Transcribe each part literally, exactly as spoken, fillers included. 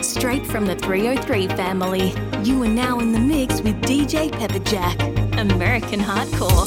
Straight from the three oh three family, you are now in the mix with D J Pepperjack, American Hardcore.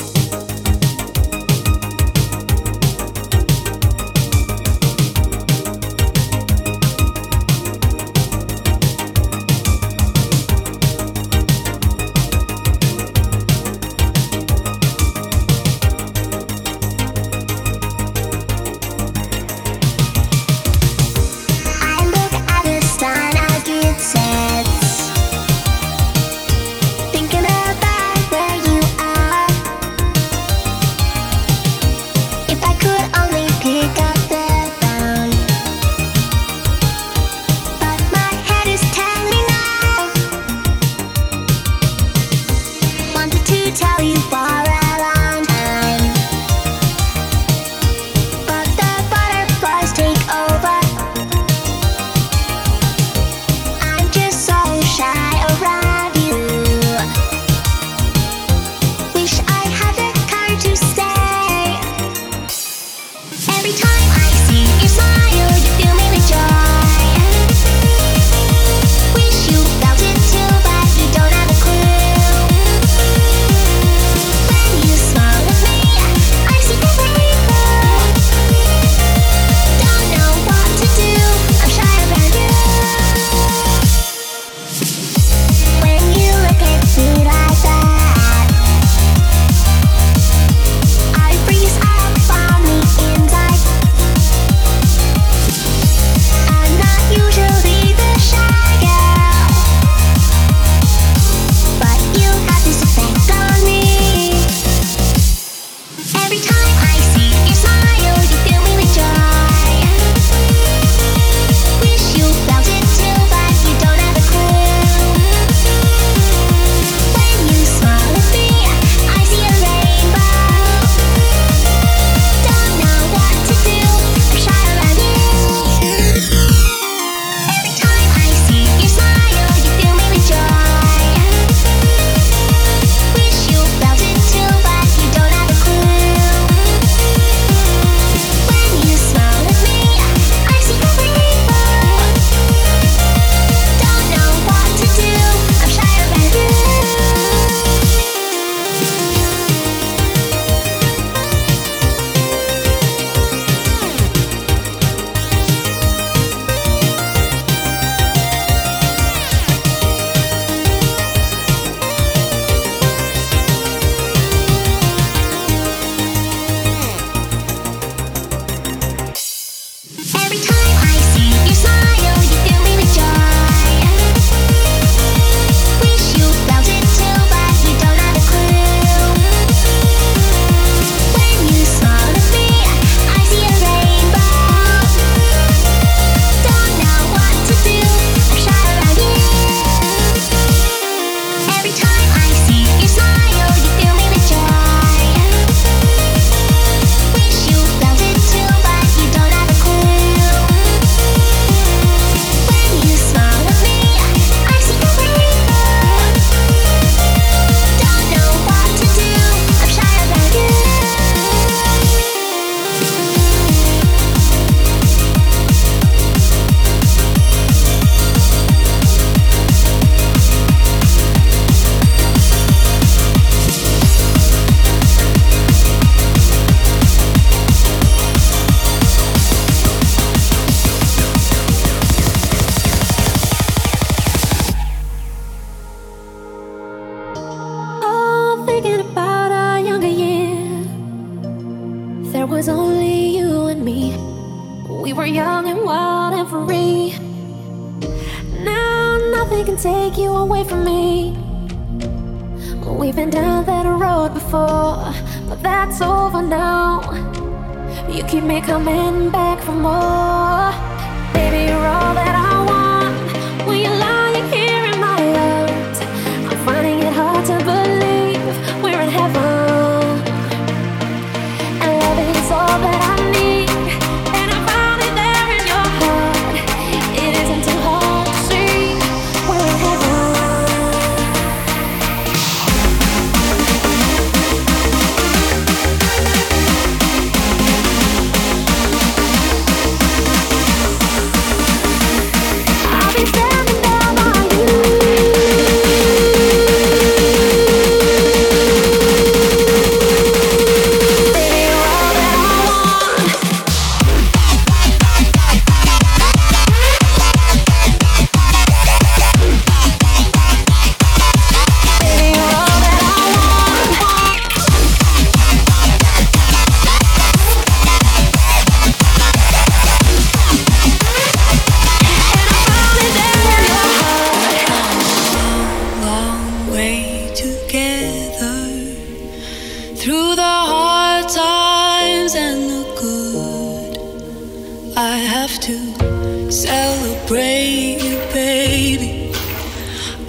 baby, baby,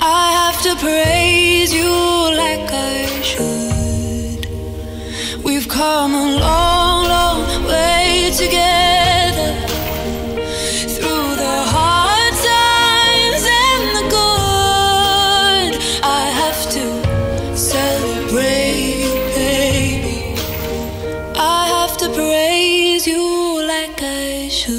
I have to praise you like I should. We've come a long, long way together, through the hard times and the good. I have to celebrate you, baby, I have to praise you like I should.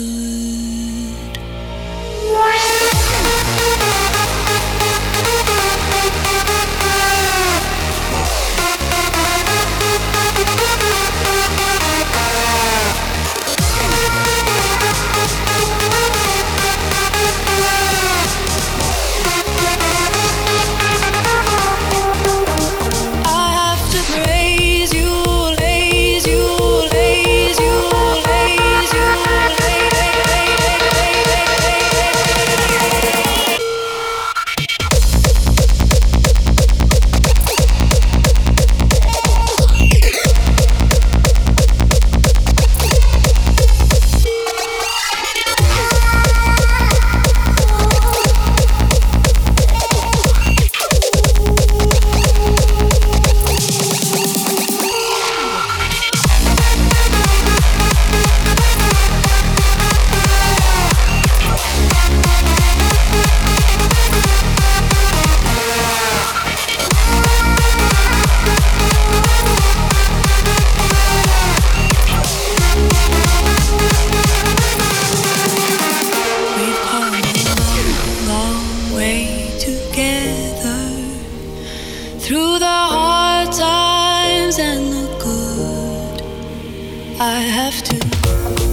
I have to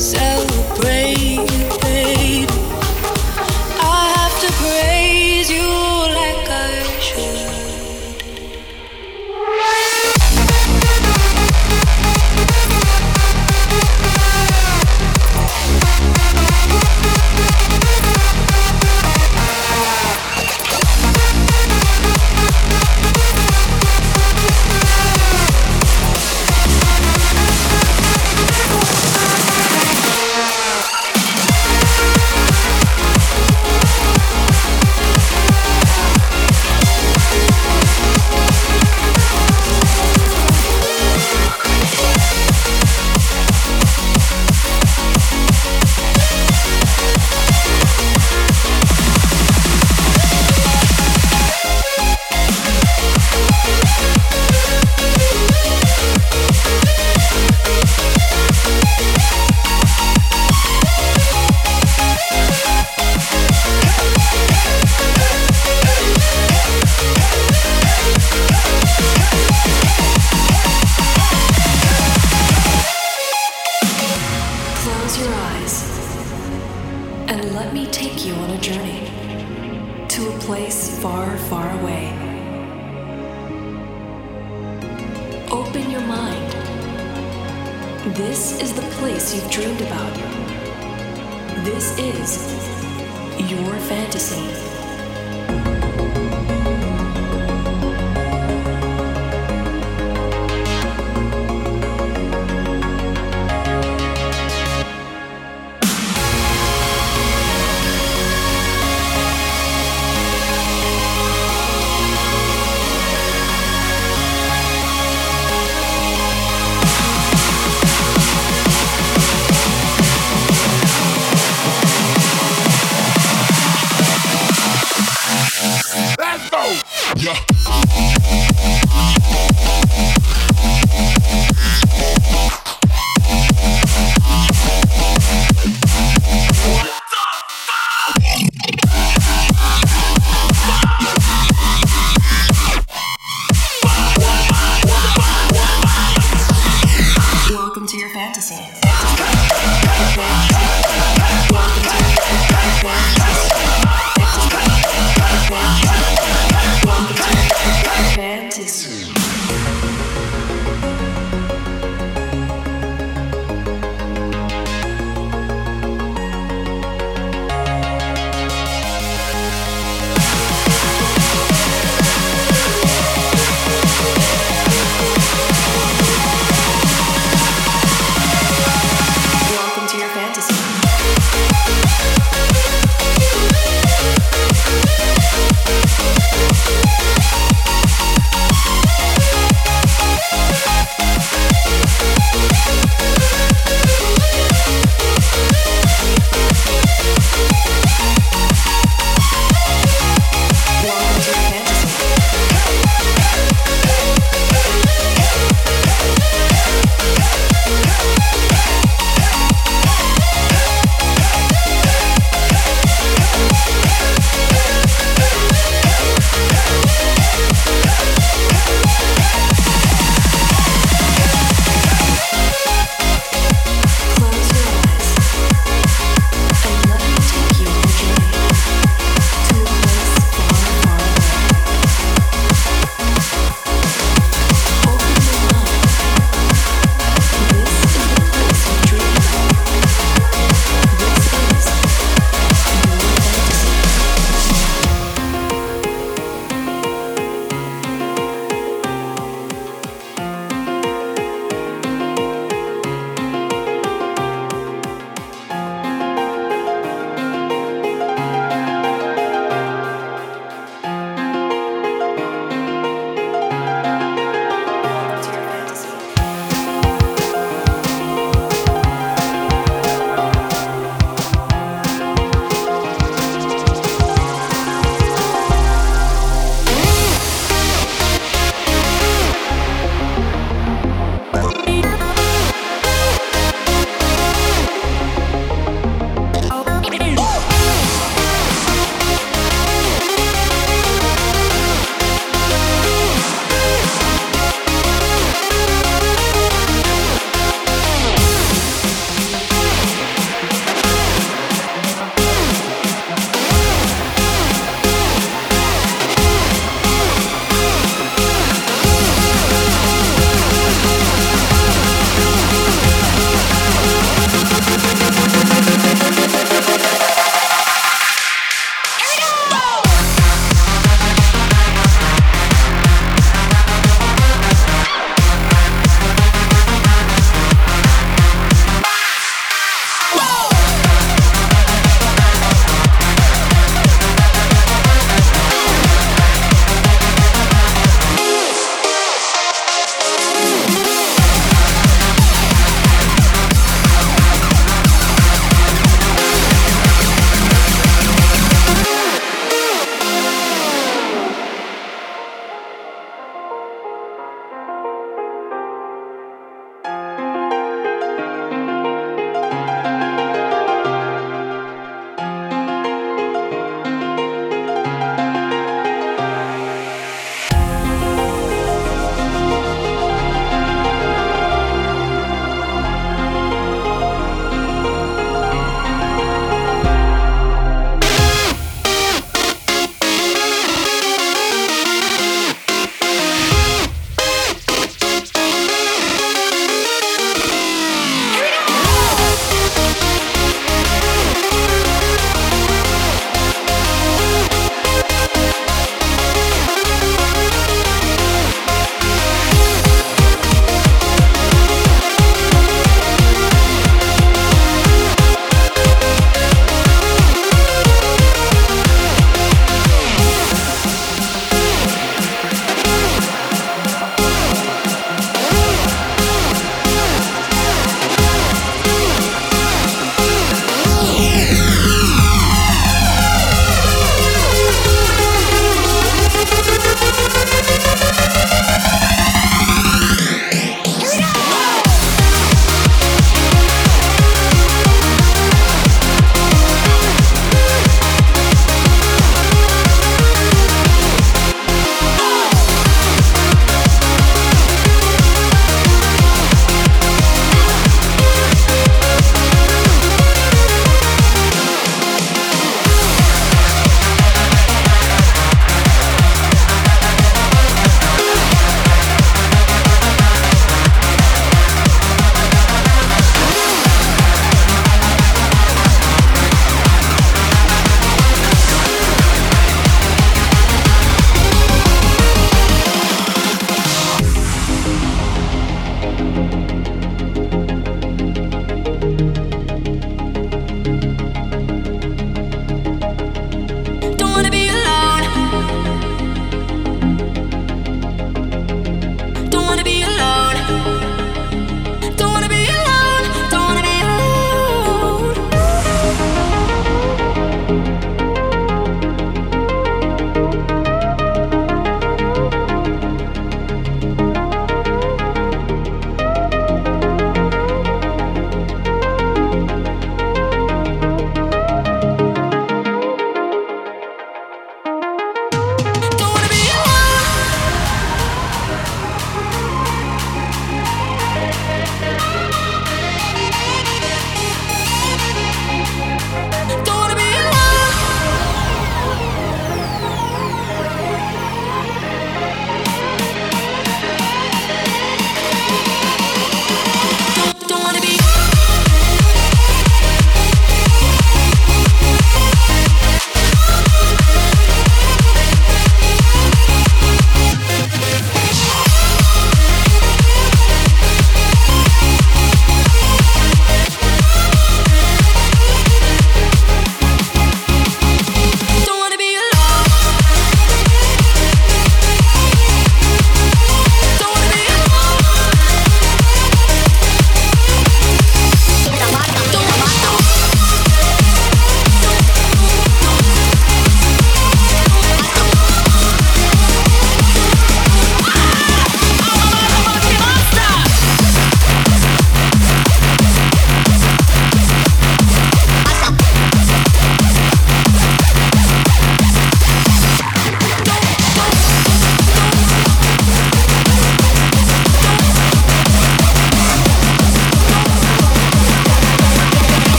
celebrate you, babe. I have to praise you like I should.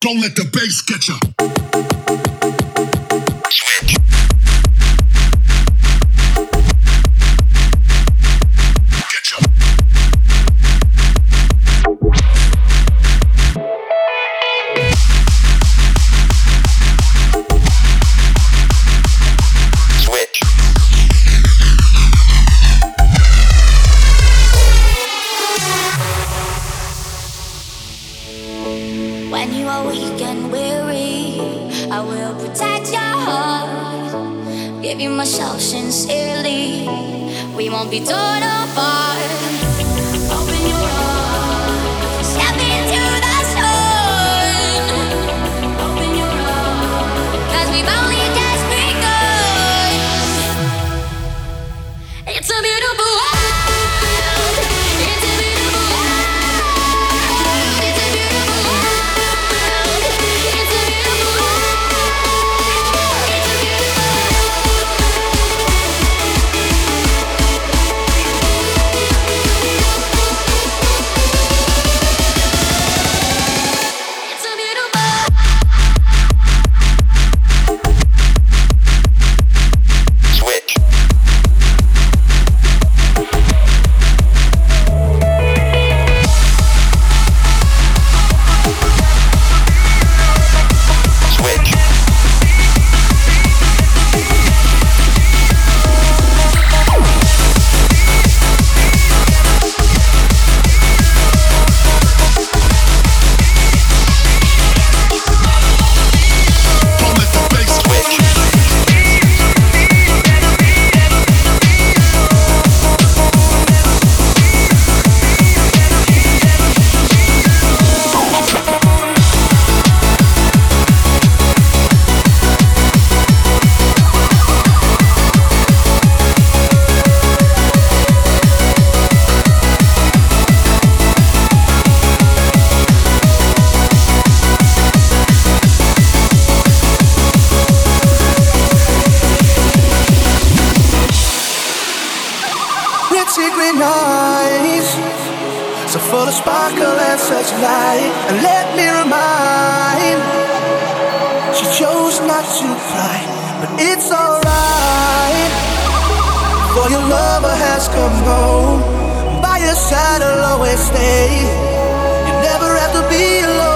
Don't let the bass get ya. such light, and let me remind, she chose not to fly, but it's alright, for your lover has come home, by your side I'll always stay, you never have to be alone.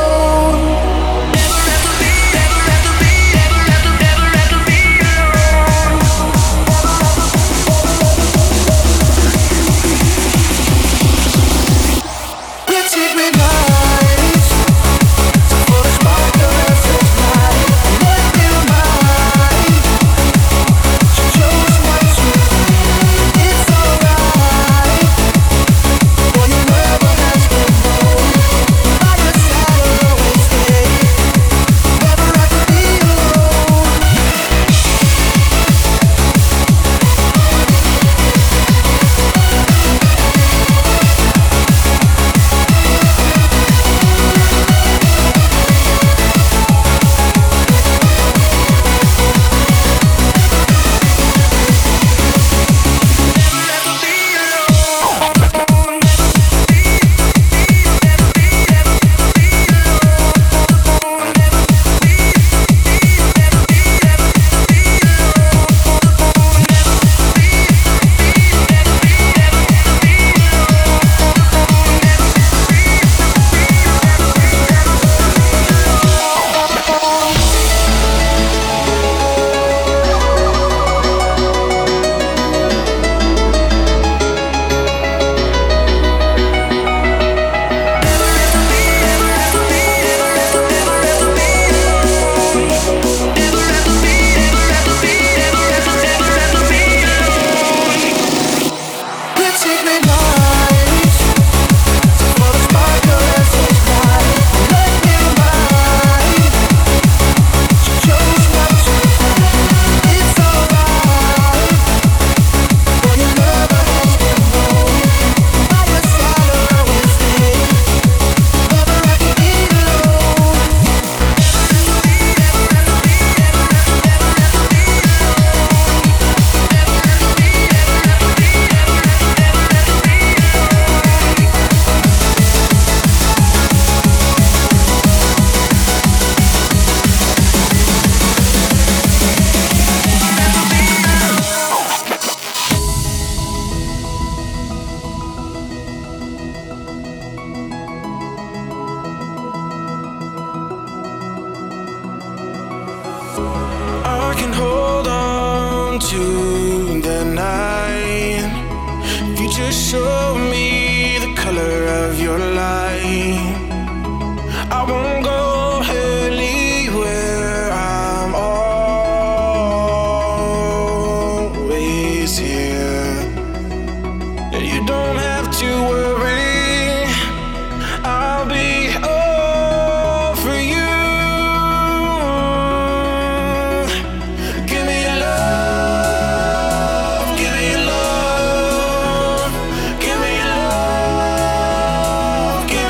Give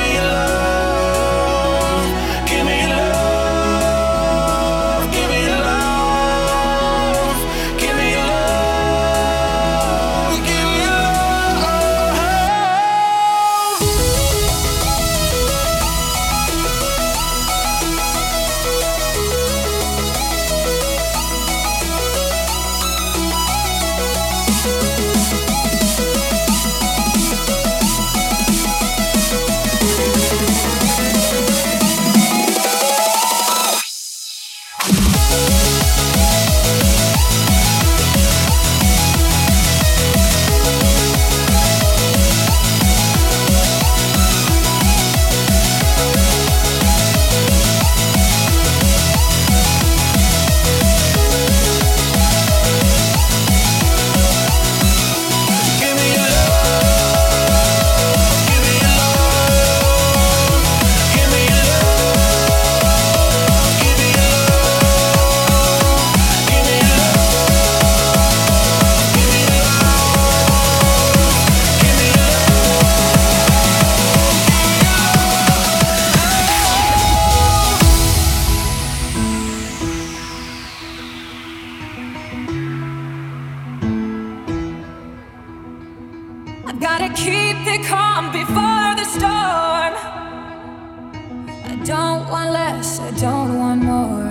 don't want less, I don't want more.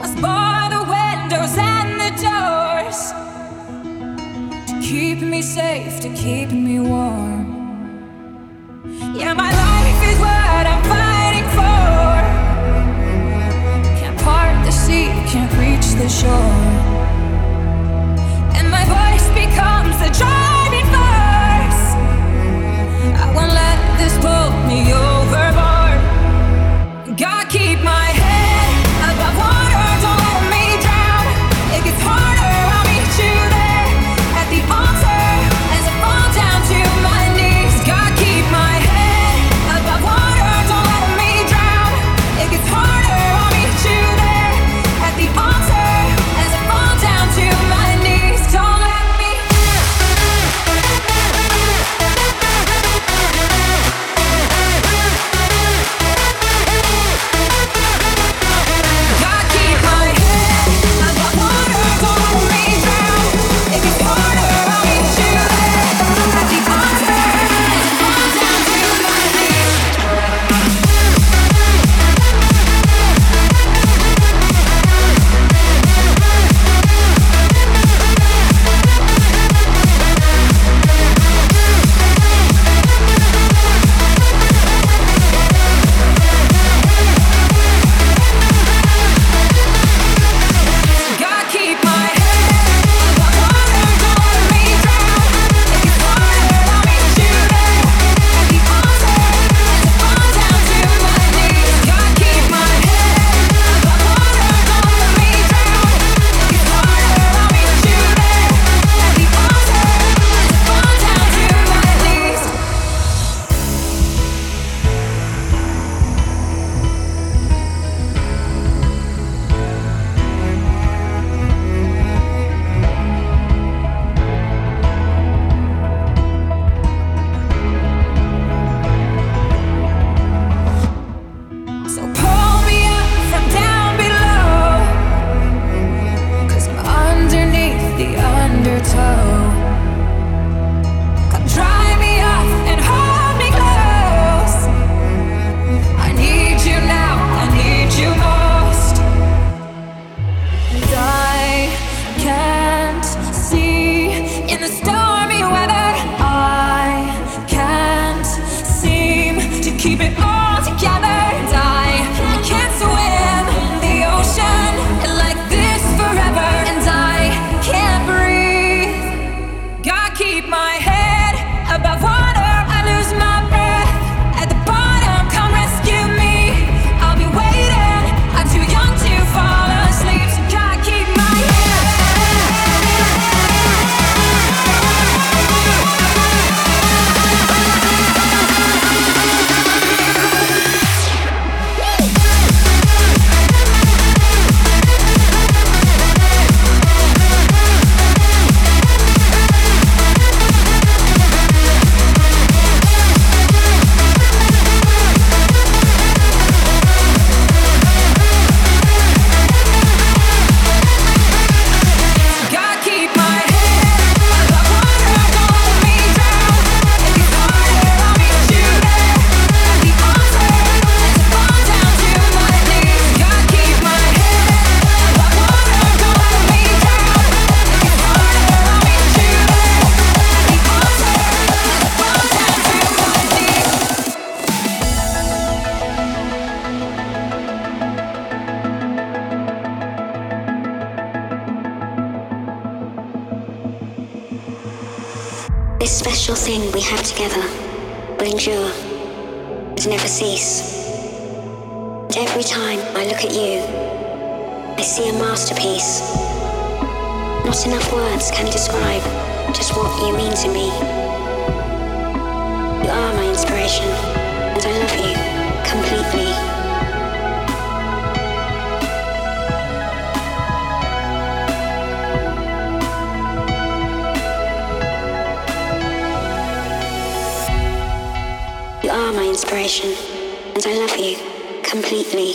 Must bar the windows and the doors to keep me safe, to keep me warm. Yeah, my life is what I'm fighting for. Can't part the sea, can't reach the shore. And my voice becomes the driving force. I won't let this pull me overboard. God, keep my head above water, don't let me drown. It gets harder, I'll meet you there at the altar as I fall down to my knees. God, keep my head above water, don't let me drown. It gets harder, I'll meet you there at the altar as I fall down to my knees. Don't let me God, keep my head above water, don't let me drown. It gets harder, I'll meet you there at the altar as I fall down to my knees. God, keep my head above water, don't let me drown. It gets harder, I'll meet you there at the altar as I fall down to my knees. God, keep my head above water, don't let me drown. It gets harder, I'll meet you there at the altar as I fall down to my knees. So pull me up from down below, cause I'm underneath the undertow. Come dry me off and hold me close. I need you now, I need you most. And I can't see in the stormy weather. I can't seem to keep it all together. And I can't swim the ocean like this forever. And I can't breathe. God, keep my head above water. I lose my breath at the bottom. Come rescue me. I'll be waiting. I'm too young to fall asleep. So God, keep my God, keep my head above water. Don't let me drown. It gets harder, I'll meet you there at the altar as I fall down to my knees. God, keep my head above water. Don't let me drown. It gets harder, I'll meet you there at the altar as I fall down to my knees. This special thing we have together will endure and never cease. And every time I look at you, I see a masterpiece. Not enough words can describe just what you mean to me. You are my inspiration, and I love you completely. You are my inspiration, and I love you completely.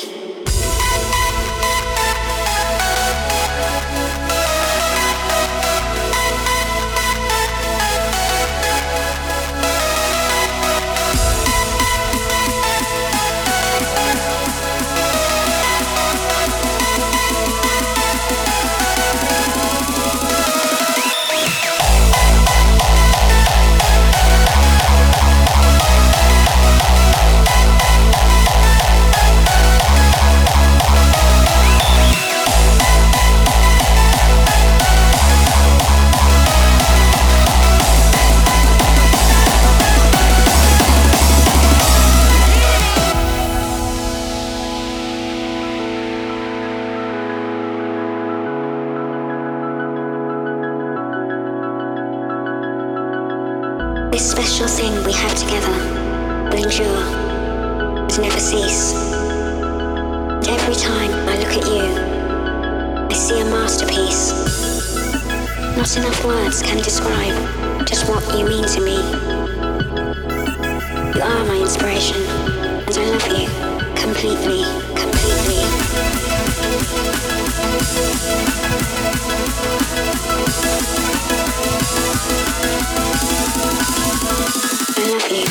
This special thing we have together will endure and never cease. And every time I look at you, I see a masterpiece. Not enough words can describe just what you mean to me. You are my inspiration, and I love you completely, completely. I love you.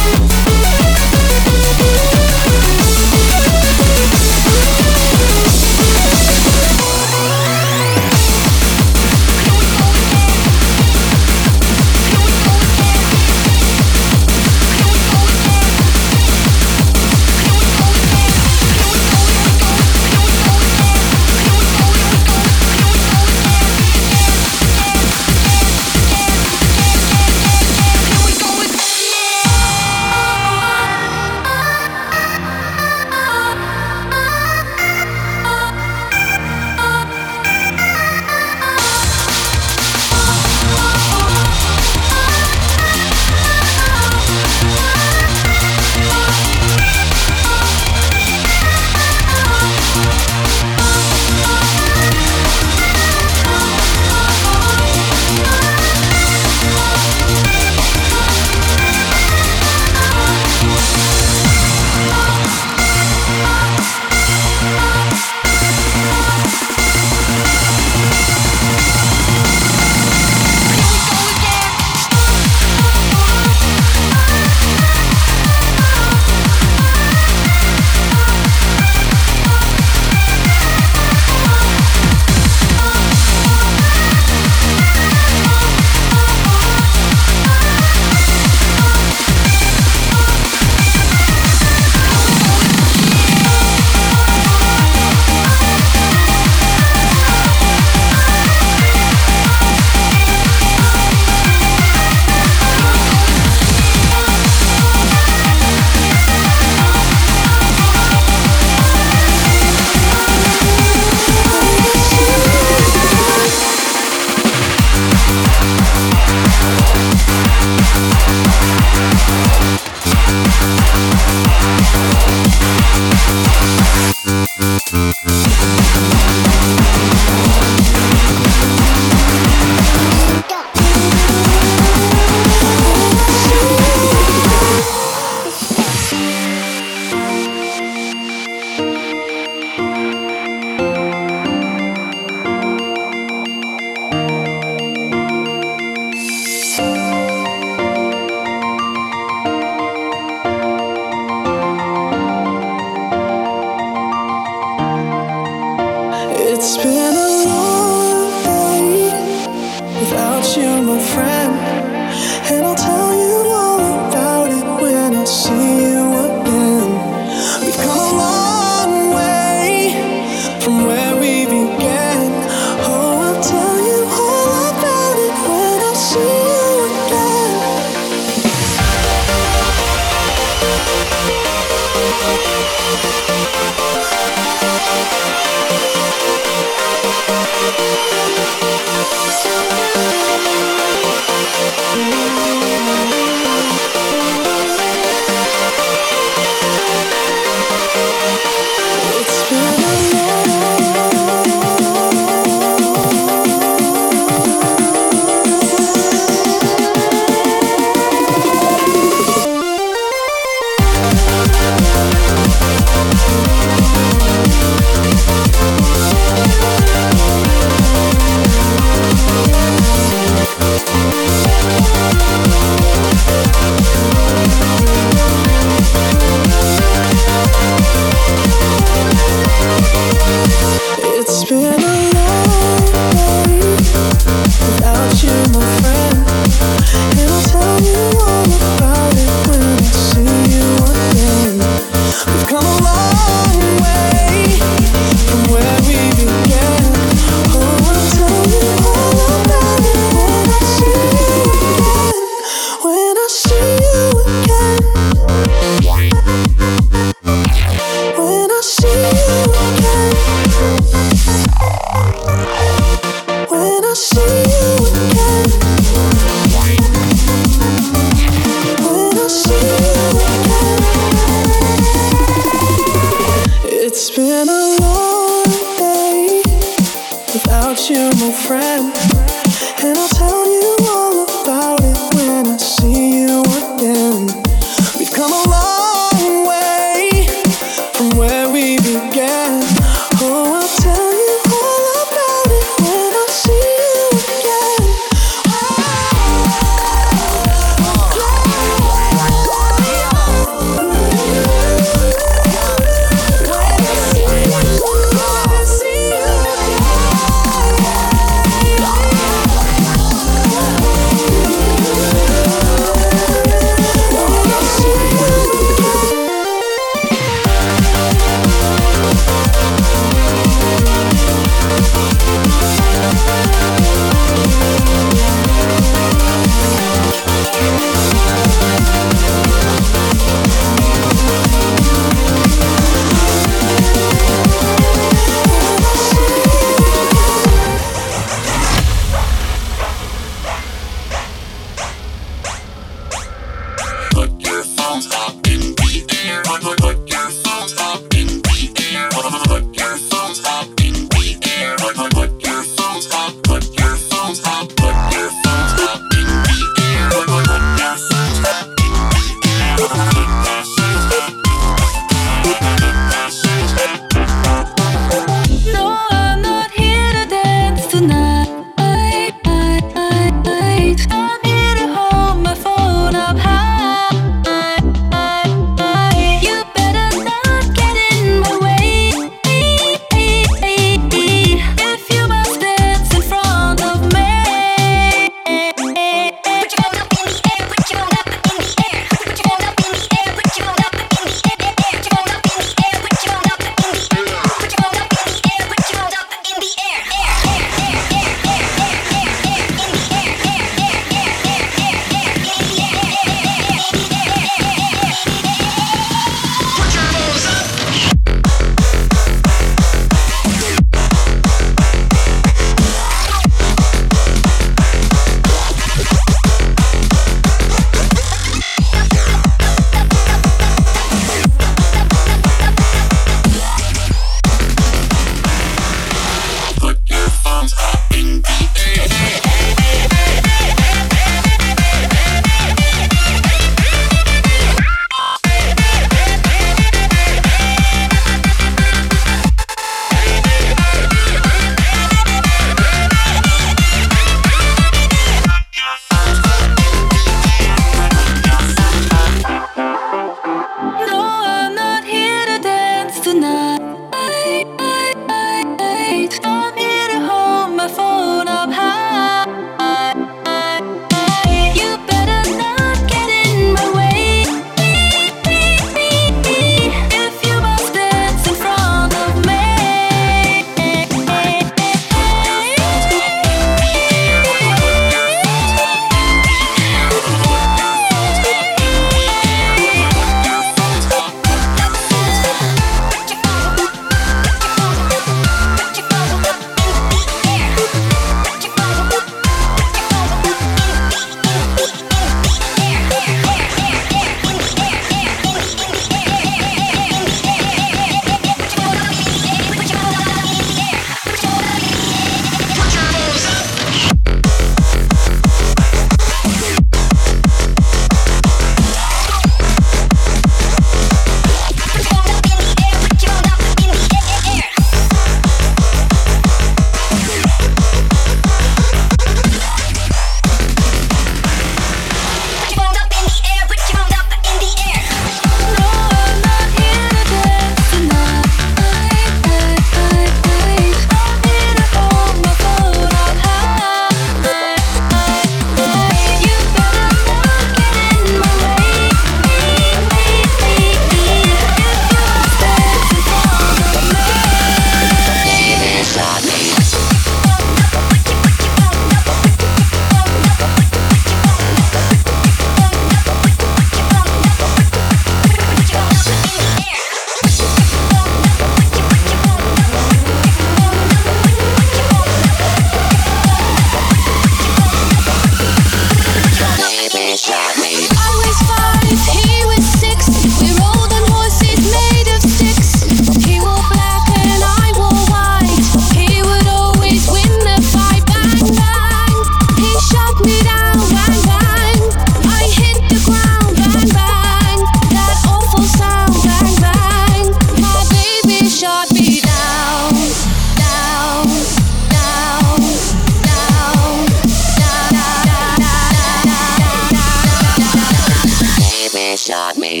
not me.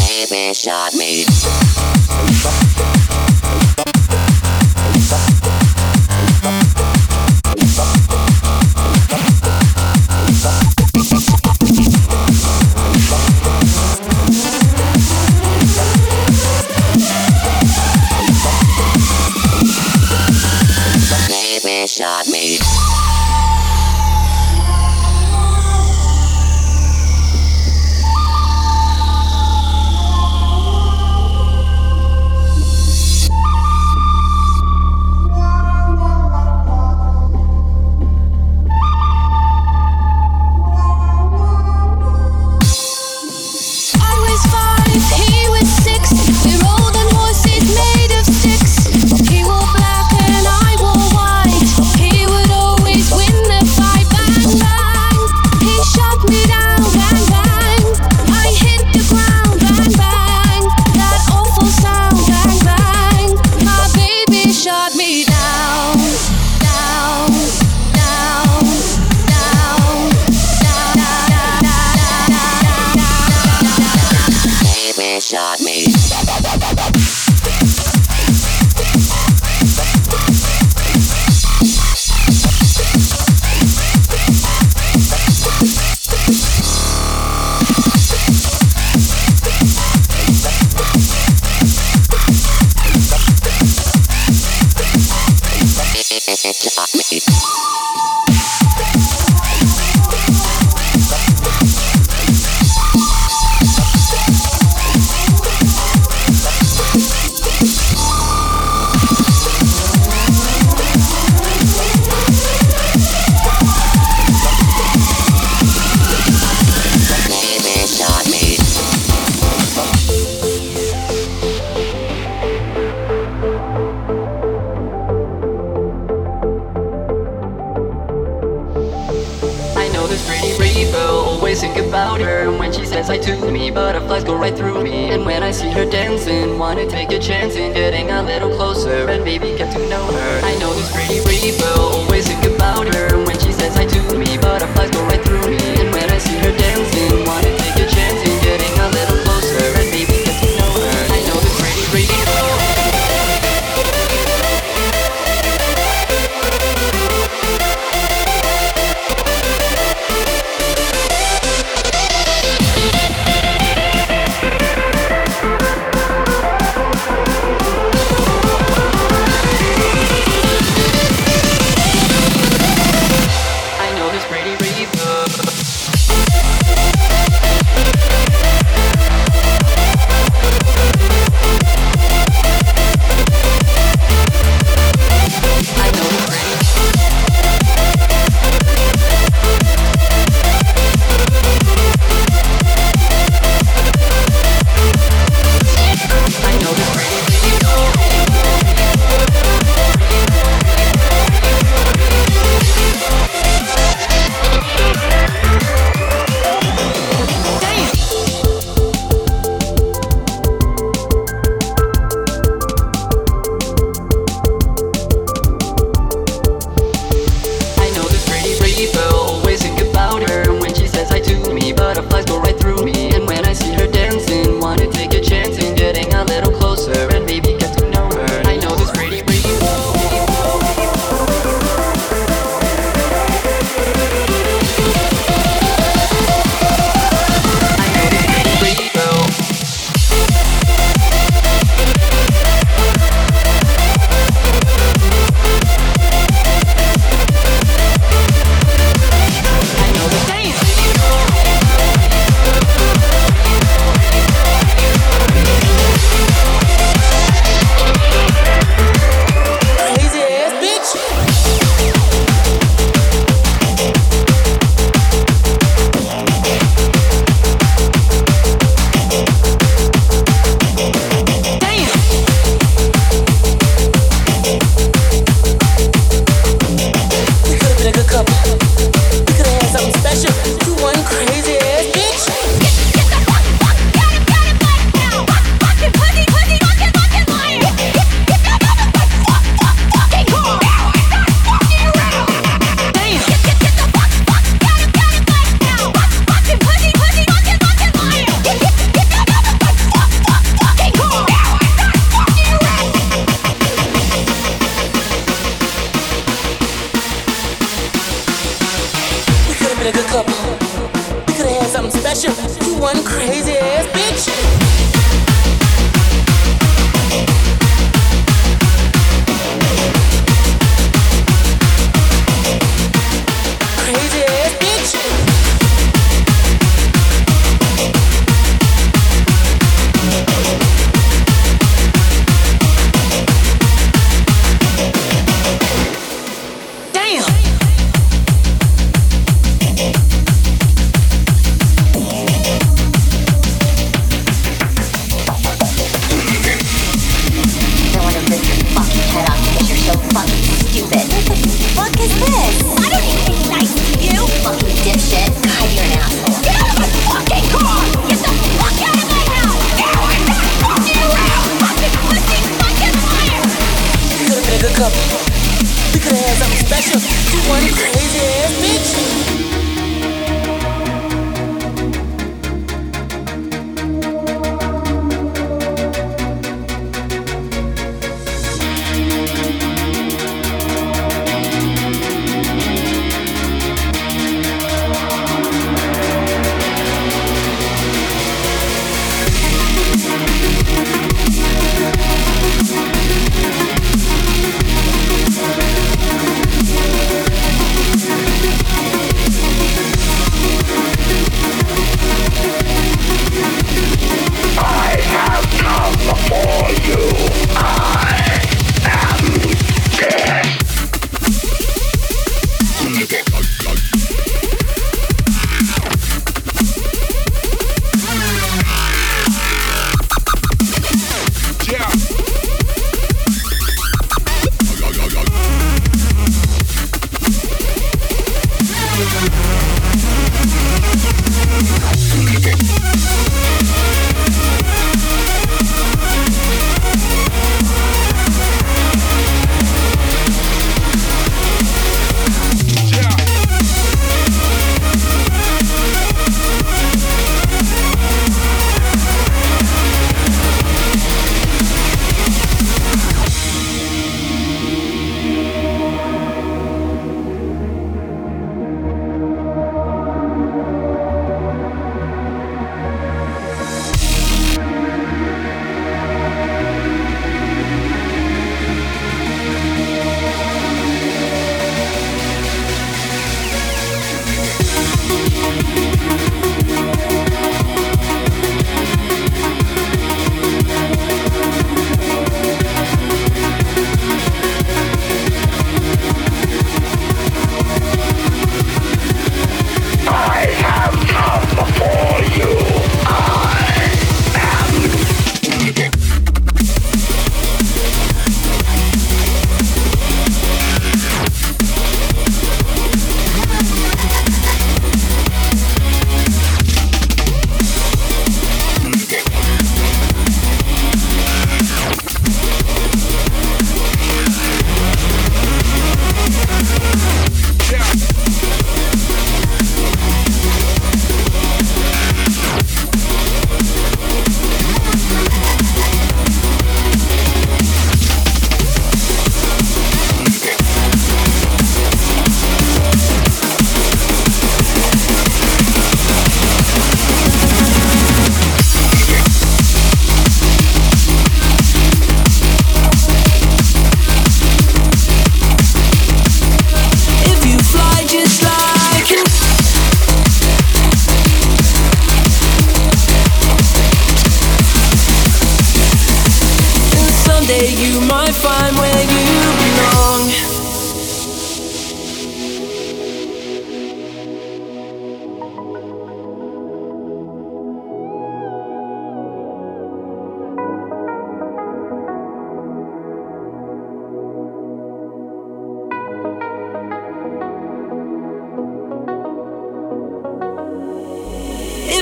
Baby's not me. Shot me. Shot me. Shot me. Think about her when she says hi to me, butterflies go right through me. And when I see her dancing, wanna take a chance in getting a little closer and maybe get to know her. I know this pretty pretty girl, always think about her when she says hi to me, butterflies go right through me. And when I see her dancing, wanna take a chance in getting a little closer and maybe get to know her. I know this pretty pretty girl. the cup. You could have had something special. You one crazy ass bitch.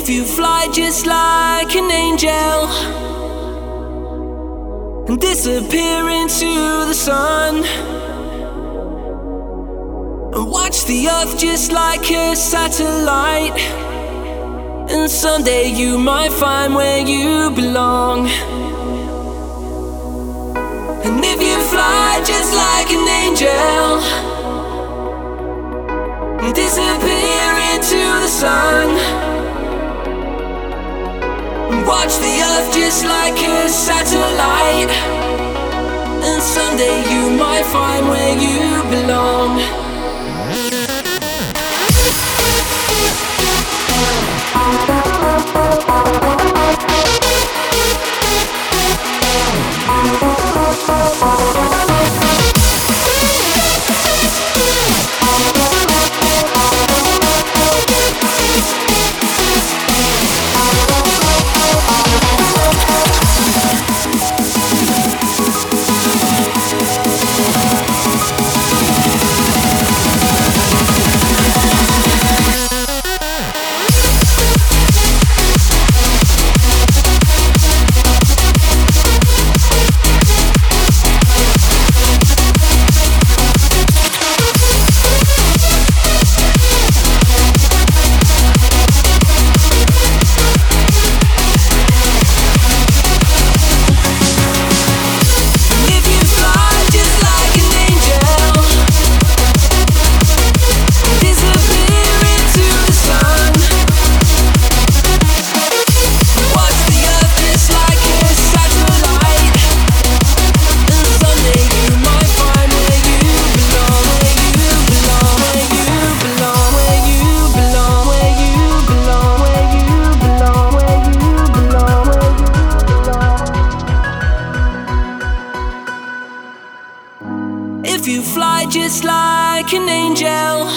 If you fly just like an angel and disappear into the sun, and watch the earth just like a satellite, and someday you might find where you belong. And if you fly just like an angel and disappear into watch the earth just like a satellite, and someday you might find where you belong. If you fly just like an angel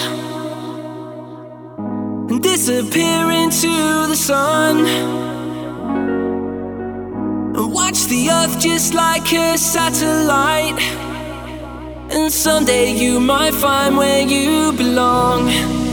and disappear into the sun, and watch the earth just like a satellite, and someday you might find where you belong.